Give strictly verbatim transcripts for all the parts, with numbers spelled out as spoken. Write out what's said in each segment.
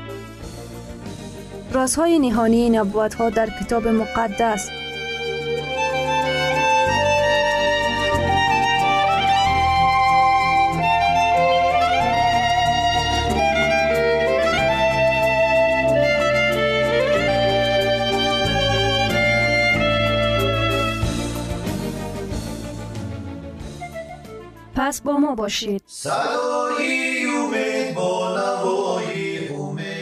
رازهای نهانی نبوت‌ها در کتاب مقدس. پس با ما باشید. صدای امید با نوای امید.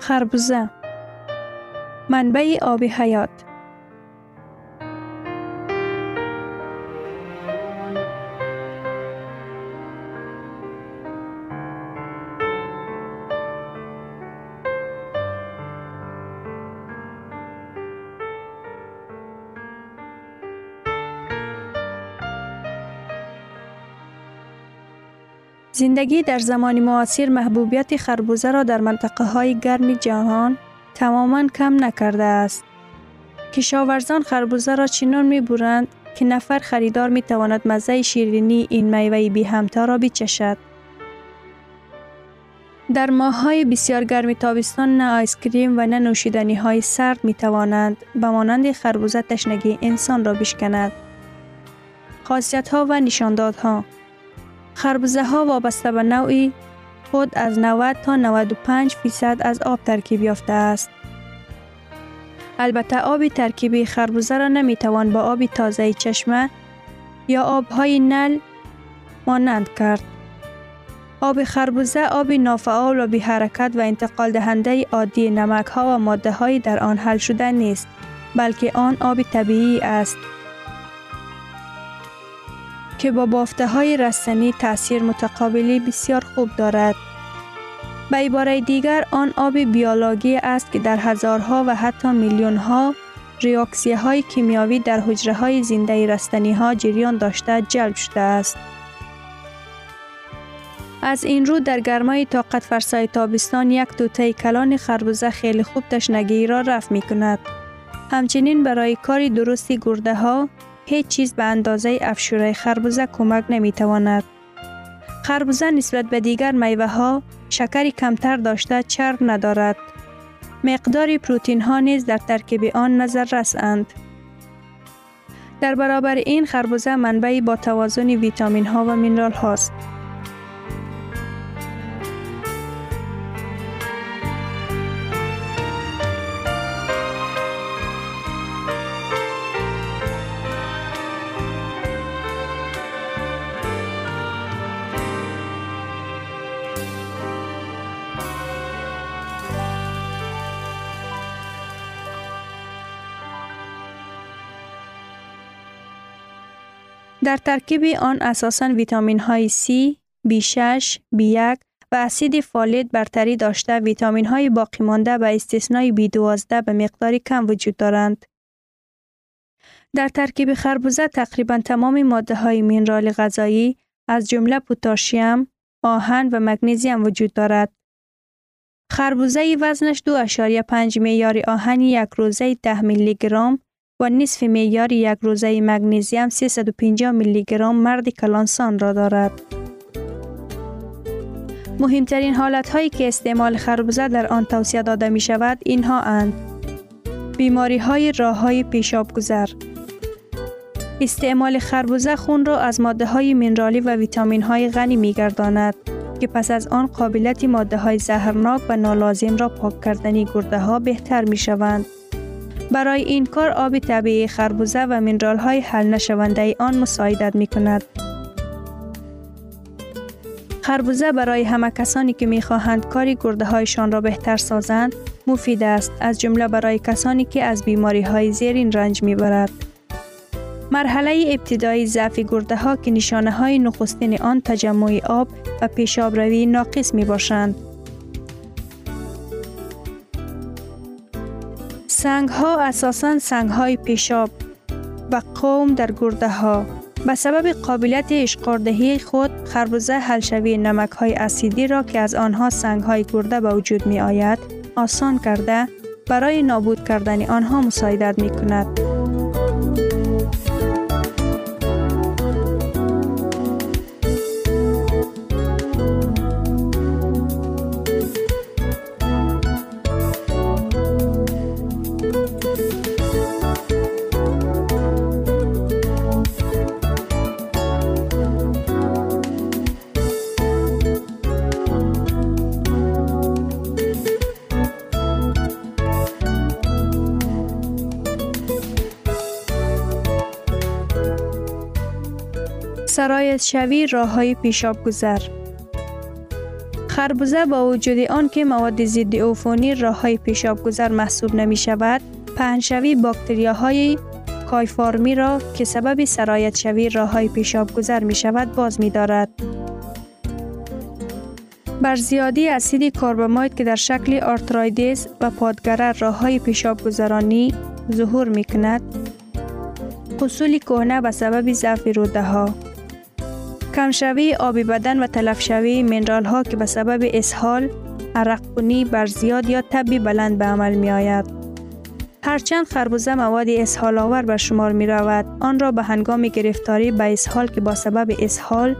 خربوزه، منبع آب حیات. زندگی در زمان معاصر محبوبیت خربوزه را در منطقه های گرم جهان تماماً کم نکرده است. کشاورزان خربوزه را چنان می برند که نفر خریدار می تواند مزه شیرینی این میوه بی همتا را بچشد. در ماه‌های بسیار گرم تابستان نه آیسکریم و نه نوشیدنی های سرد می توانند به مانند خربوزه تشنگی انسان را بشکند. خاصیت ها و نشاندادها. خربوزه ها وابسته به نوعی خود از نود تا نود و پنج فیصد از آب ترکیب یافته است. البته آب ترکیبی خربوزه را نمی توان با آب تازه چشمه یا آبهای نل مانند کرد. آب خربوزه آب نافعال و بی حرکت و انتقال دهنده عادی نمک ها و ماده های در آن حل شده نیست، بلکه آن آب طبیعی است که با بافته های رستنی تأثیر متقابلی بسیار خوب دارد. به عباره دیگر آن آب بیولوژی است که در هزارها و حتی میلیونها ریاکسیه های کیمیایی در حجره های زنده رستنی ها جریان داشته جلب شده است. از این رو در گرمای طاقت فرسای تابستان یک توته کلان خربوزه خیلی خوب تشنگی را رفع می کند. همچنین برای کار درست گرده ها هیچ چیز به اندازه افشوره خربوزه کمک نمی تواند. خربوزه نسبت به دیگر میوه ها شکر کمتر داشته چرب ندارد. مقدار پروتین ها نیز در ترکیب آن نظر رسند. در برابر این خربوزه منبعی با توازن ویتامین ها و مینرال هاست. در ترکیب آن اساساً ویتامین های C، بی شش، بی یک و اسید فولیت برتری داشته، ویتامین های باقی مانده به استثنای بی دوازده به مقدار کم وجود دارند. در ترکیب خربوزه تقریباً تمام ماده های مینرال غذایی از جمله پتاسیم، آهن و مگنیزیم وجود دارد. خربوزه وزنش دو اعشاریه پنج معیار آهن یک روزه ده میلی گرم و نصف معیار یک روزه مگنیزیم سیصد و پنجاه میلی گرم مرد کلانسان را دارد. مهمترین حالت‌هایی که استعمال خربوزه در آن توصیه داده می شود اینها اند: بیماری‌های راه‌های پیشابگذر. استعمال خربوزه خون را از ماده‌های مینرالی و ویتامین‌های غنی می‌گرداند که پس از آن قابلیت ماده‌های زهرناک و نالازم را پاک کردن گرده‌ها بهتر می‌شوند. برای این کار آب طبیعی خربوزه و مینرال های حل نشونده آن مساعدت می کند. خربوزه برای همه کسانی که می خواهند کاری گرده هایشان را بهتر سازند مفید است، از جمله برای کسانی که از بیماری های زیرین رنج می برد. مرحله ابتدایی ضعف گرده ها که نشانه های نخستین آن تجمع آب و پیشابروی ناقص می باشند. سنگ ها اساساً سنگ های پیشاب و قوم در گرده ها. به سبب قابلیت اشقاردهی خود خربوزه حلشوی نمک های اسیدی را که از آنها سنگ های گرده به وجود می آید آسان کرده برای نابود کردن آنها مساعدت می کند. سرایت شوی راه های پیشاب گذر. خربوزه با وجود آن که مواد ضد عفونی راه های پیشاب گذر محسوب نمی شود، پهنشوی باکتریاهای کایفارمی را که سبب سرایت شوی راه های پیشاب گذر می شود باز می دارد. بر زیادی اسید کاربامید که در شکل آرترایدیس و پادگره راه های پیشاب گذرانی ظهور می کند، حصول کهنه به سبب ضعف روده ها، کمشوی آب بدن و تلف شوی مینرال ها که به سبب اسهال، عرق خونی، برزیاد یا تب بلند به عمل می آید. هرچند خربوزه مواد اسهال آور به شمار می رود، آن را به هنگام گرفتاری به اسهال که با سبب اسهال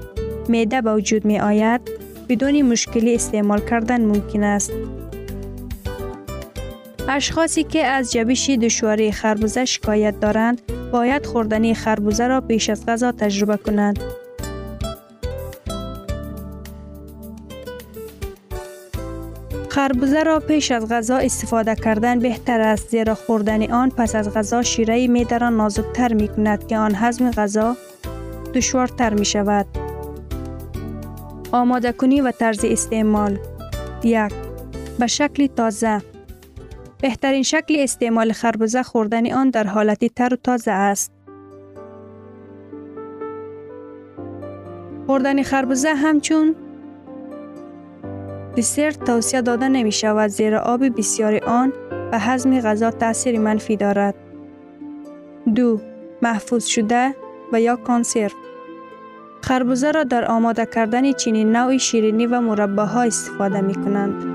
معده به وجود می آید، بدون مشکلی استعمال کردن ممکن است. اشخاصی که از جبش دشواری خربوزه شکایت دارند، باید خوردن خربوزه را پیش از غذا تجربه کنند. خربوزه را پیش از غذا استفاده کردن بهتر است، زیرا خوردن آن پس از غذا شیره معده را نازکتر می کند که آن هضم غذا دشوارتر می شود. آماده کنی و طرز استعمال. یک. به شکل تازه. بهترین شکل استعمال خربوزه خوردن آن در حالت تر و تازه است. خوردن خربوزه همچون دسرت توصیه داده نمی شود زیرا آب بسیار آن به هضم غذا تاثیر منفی دارد. دو. محفوظ شده و یا کانسرو. خربوزه را در آماده کردن چنین نوع شیرینی و مرباها استفاده می کنند.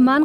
من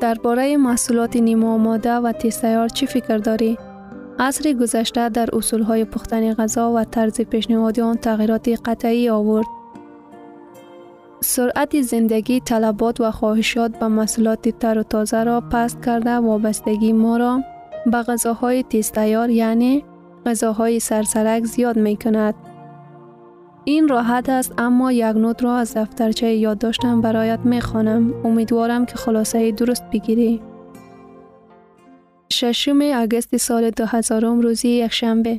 درباره محصولات نیمه آماده و تستیار چی فکر داری؟ عصر گذشته در اصولهای پختن غذا و طرز پیشنهادی آن تغییرات قطعی آورد. سرعت زندگی، طلبات و خواهشات به محصولات تر و تازه را پست کرده، وابستگی ما را به غذاهای تستیار یعنی غذاهای سرسرک زیاد می کند. این راحت است، اما یک نوت را از دفترچه یاد داشتم برایت می خوانم. امیدوارم که خلاصه درست بگیری. ششم اگست سال دو هزار، روزی یک شنبه.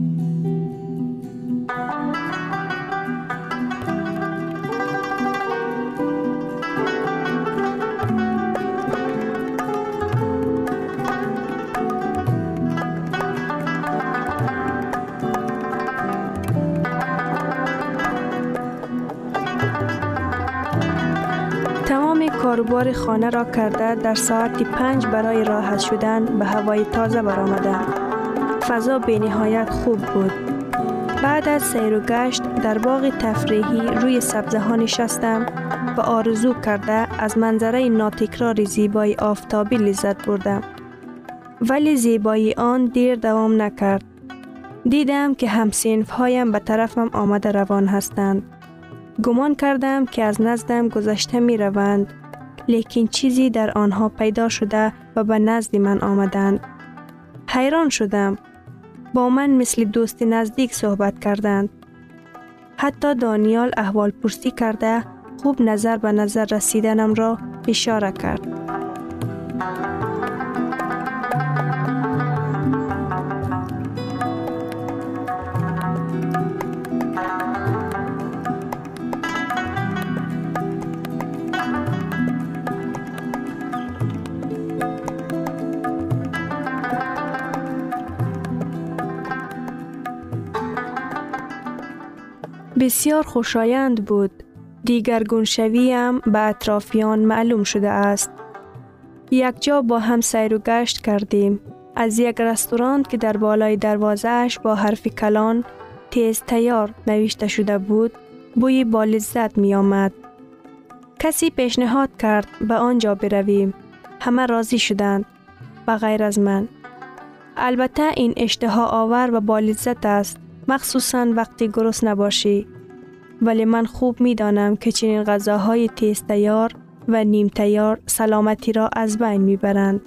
کاربار خانه را کرده، در ساعت پنج برای راحت شدن به هوای تازه برآمدم. فضا به نهایت خوب بود. بعد از سیر و گشت در باغ تفریحی روی سبزه ها نشستم و آرزو کرده از منظره ناتکرار زیبای آفتابی لذت بردم. ولی زیبایی آن دیر دوام نکرد. دیدم که همسنف هایم به طرفم آمده روان هستند. گمان کردم که از نزدم گذشته می روند، لیکن چیزی در آنها پیدا شده و به نزد من آمدند. حیران شدم. با من مثل دوست نزدیک صحبت کردند. حتی دانیال احوال پرسی کرده خوب نظر به نظر رسیدنم را اشاره کرد. بسیار خوشایند بود. دیگرگونشوی هم به اطرافیان معلوم شده است. یک جا با هم سیر و گشت کردیم. از یک رستوران که در بالای دروازه‌اش با حرف کلان تیز تیار نوشته شده بود، بوی با لذت می آمد. کسی پیشنهاد کرد به آنجا برویم. همه راضی شدند، بغیر از من. البته این اشتها آور و با لذت است، مخصوصاً وقتی گرسنه نباشی. ولی من خوب می دانم که چنین غذاهای تیز تیار و نیم تیار سلامتی را از بین می برند.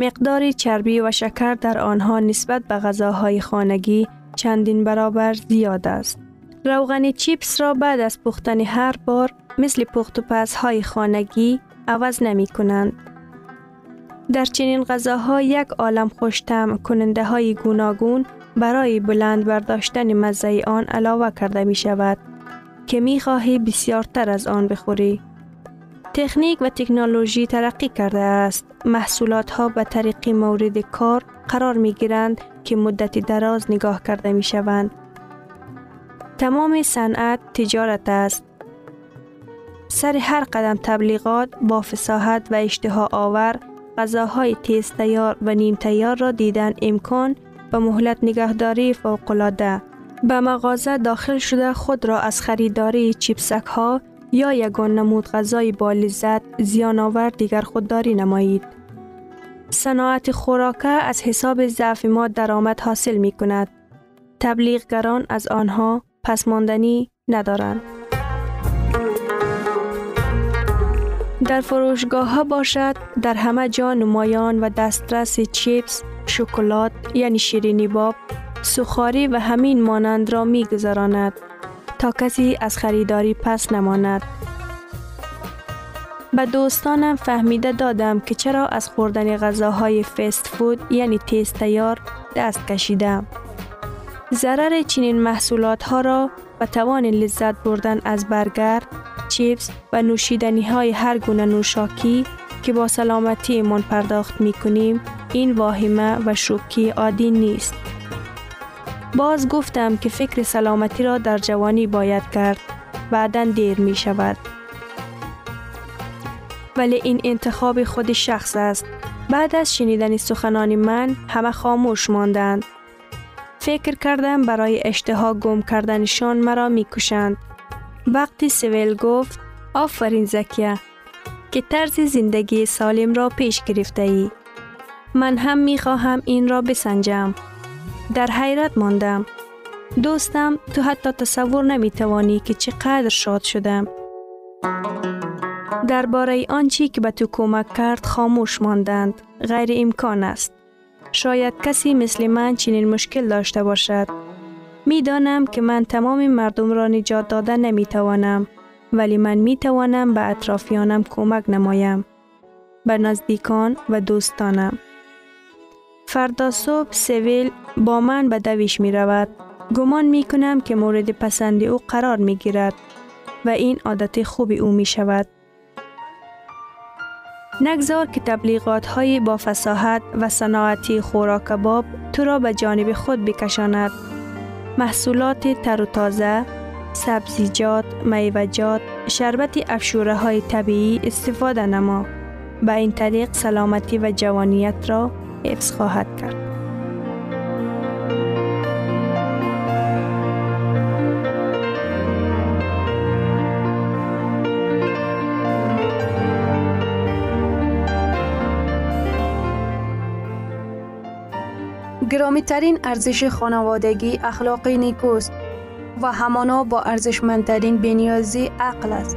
مقدار چربی و شکر در آنها نسبت به غذاهای خانگی چندین برابر زیاد است. روغن چیپس را بعد از پختن هر بار مثل پخت و پزهای خانگی عوض نمی کنند. در چنین غذاها یک عالم خوش‌طعم کننده های گوناگون برای بلند برداشتن مزه آن علاوه کرده می شود که می خواهی بسیارتر از آن بخوری. تکنیک و تکنولوژی ترقی کرده است. محصولات ها به طریق مورد کار قرار می گیرند که مدت دراز نگاه کرده می شوند. تمام صنعت تجارت است. سر هر قدم تبلیغات با فصاحت و اشتها آور غذاهای تیز تیار و نیم تیار را دیدن امکان و مهلت نگهداری فوق‌العاده. به مغازه داخل شده خود را از خریداری چیپسک ها یا یگان نمود غذای با لذت زیان آور دیگر خودداری نمایید. صناعت خوراکه از حساب ضعف ما درآمد حاصل می کند. تبلیغگران از آنها پسماندنی ندارند. در فروشگاه ها باشد، در همه جا نمایان و دسترس چیپس، شکلات یعنی شیرینی باب، سوخاری و همین مانند را می گذراند تا کسی از خریداری پس نماند. به دوستانم فهمیده دادم که چرا از خوردن غذاهای فست فود یعنی تیز تیار دست کشیدم. ضرر چنین محصولات ها را به توان لذت بردن از برگر، چیپس و نوشیدنی های هر گونه نوشاکی که با سلامتی من پرداخت می کنیم، این واهمه و شوکی عادی نیست. باز گفتم که فکر سلامتی را در جوانی باید کرد، بعداً دیر می شود. ولی این انتخاب خود شخص است. بعد از شنیدن سخنان من همه خاموش ماندند. فکر کردم برای اشتها گم کردنشان مرا می کشند. وقتی سویل گفت آفرین زکیه که طرز زندگی سالم را پیش گرفته ای. من هم می خواهم این را بسنجم. در حیرت ماندم. دوستم، تو حتی تصور نمی توانی که چقدر شاد شدم. درباره آنچه که به تو کمک کرد خاموش ماندند. غیر امکان است. شاید کسی مثل من چنین مشکل داشته باشد. می دانم که من تمام مردم را نجات داده نمی توانم، ولی من می توانم به اطرافیانم کمک نمایم، به نزدیکان و دوستانم. فردا صبح سویل با من به دویش می رود. گمان می کنم که مورد پسند او قرار می گیرد و این عادت خوب او می شود. نگذار که تبلیغات های با فصاحت و صناعتی خوراک کباب تو را به جانب خود بکشاند. محصولات تر و تازه، سبزیجات، میوه‌جات، شربت افشوره های طبیعی استفاده نما. به این طریق سلامتی و جوانیت را حفظ خواهد کرد. گرامی ترین ارزش خانوادگی اخلاق نیکوست و همانا با ارزشمندترین بنیازی عقل است.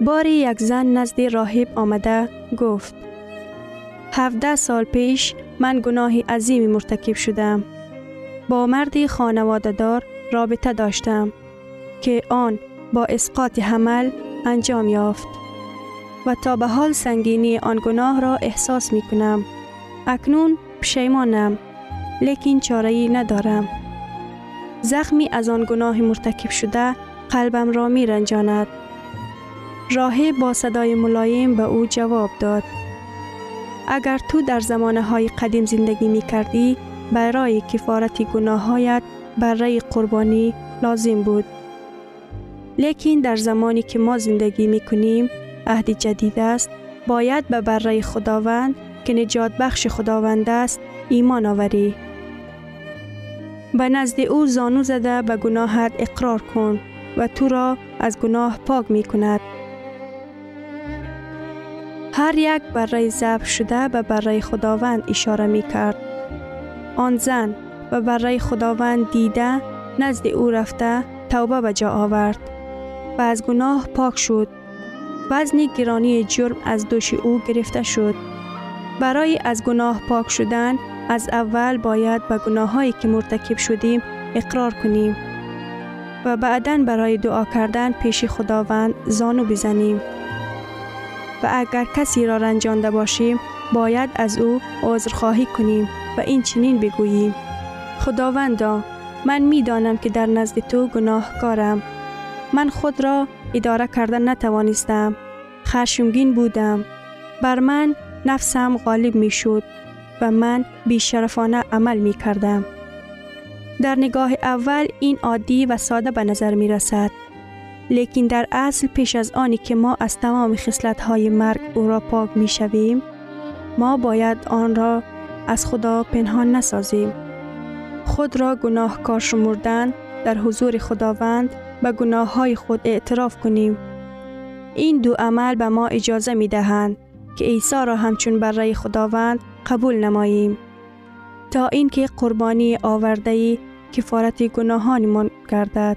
باری یک زن نزد راهب آمده گفت: هفده سال پیش من گناه عظیمی مرتکب شدم. با مردی خانواده دار رابطه داشتم که آن با اسقاط حمل انجام یافت و تا به حال سنگینی آن گناه را احساس می کنم. اکنون پشیمانم، لیکن چاره‌ای ندارم. زخمی از آن گناه مرتکب شده قلبم را می رنجاند. راهب با صدای ملایم به او جواب داد: اگر تو در زمانه‌های قدیم زندگی می کردی، برای کفارت گناه‌هایت برای قربانی لازم بود. لیکن در زمانی که ما زندگی می کنیم، عهد جدید است، باید به برای خداوند که نجات بخش خداوند است ایمان آوری. به نزد او زانو زده به گناهت اقرار کن و تو را از گناه پاک می کند. هر یک برای ذبح شده به برای خداوند اشاره می کرد. آن زن و برای خداوند دیده نزد او رفته توبه به جا آورد و از گناه پاک شد. وزن گرانی جرم از دوش او گرفته شد. برای از گناه پاک شدن از اول باید به گناهایی که مرتکب شدیم اقرار کنیم و بعداً برای دعا کردن پیش خداوند زانو بزنیم و اگر کسی را رنجانده باشیم باید از او عذرخواهی کنیم و این چنین بگوییم: خداوندا، من می دانم که در نزد تو گناهکارم. من خود را اداره کردن نتوانستم. خشمگین بودم. بر من نفسم غالب می شد و من بیشرفانه عمل می کردم. در نگاه اول این عادی و ساده به نظر می رسد. لیکن در اصل پیش از آنی که ما از تمام خصلت‌های مرگ او را پاک می شویم، ما باید آن را از خدا پنهان نسازیم. خود را گناهکار شمردن در حضور خداوند به گناه‌های خود اعتراف کنیم. این دو عمل به ما اجازه می دهند که عیسی را همچون برای خداوند قبول نماییم تا اینکه قربانی آورده‌ای کفارت گناهانمان گردد.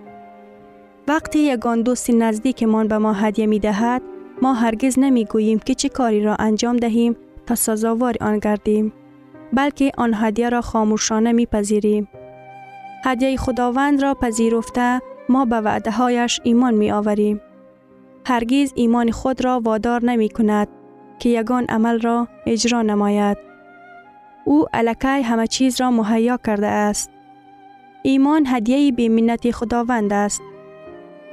وقتی یگان دوست نزدیک من به ما هدیه می دهد، ما هرگز نمی گوییم که چه کاری را انجام دهیم تا سزاوار آن گردیم، بلکه آن هدیه را خاموشانه می پذیریم. هدیه خداوند را پذیرفته ما به وعده هایش ایمان می آوریم. هرگز ایمان خود را وادار نمی کند که یگان عمل را اجرا نماید. او الکی همه چیز را مهیا کرده است. ایمان هدیه بی‌منت خداوند است.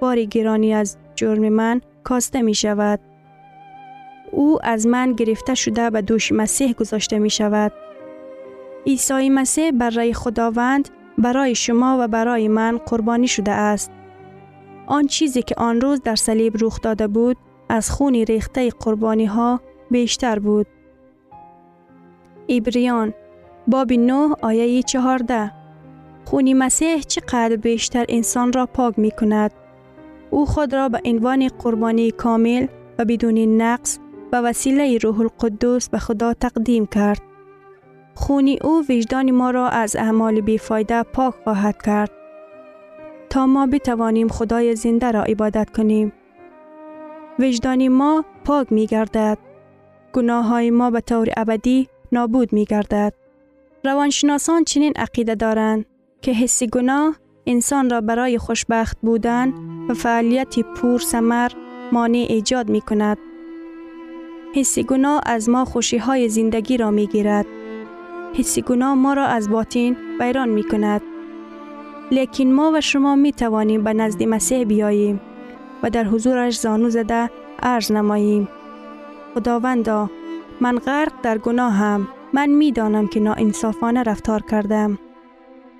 بار گرانی از جرم من کاسته می شود. او از من گرفته شده به دوش مسیح گذاشته می شود. عیسی مسیح برای خداوند، برای شما و برای من قربانی شده است. آن چیزی که آن روز در صلیب رخ داده بود، از خون ریخته قربانی ها بیشتر بود. عبریان باب نه آیه چهارده. خون مسیح چقدر بیشتر انسان را پاک می کند. او خود را به عنوان قربانی کامل و بدون نقص به وسیله روح القدس به خدا تقدیم کرد. خون او وجدان ما را از اعمال بیفایده پاک خواهد کرد تا ما بتوانیم خدای زنده را عبادت کنیم. وجدان ما پاک می گردد. گناه های ما به طور ابدی نابود می گردد. روانشناسان چنین عقیده دارند که حس گناه انسان را برای خوشبخت بودن و فعالیت پر ثمر مانع ایجاد می کند. حس گناه از ما خوشی های زندگی را می گیرد. حس گناه ما را از باطن ویران می کند. لیکن ما و شما می توانیم به نزد مسیح بیاییم و در حضورش زانو زده عرض نماییم. خداوندا، من غرق در گناهم. من می دانم که ناانصافانه رفتار کردم.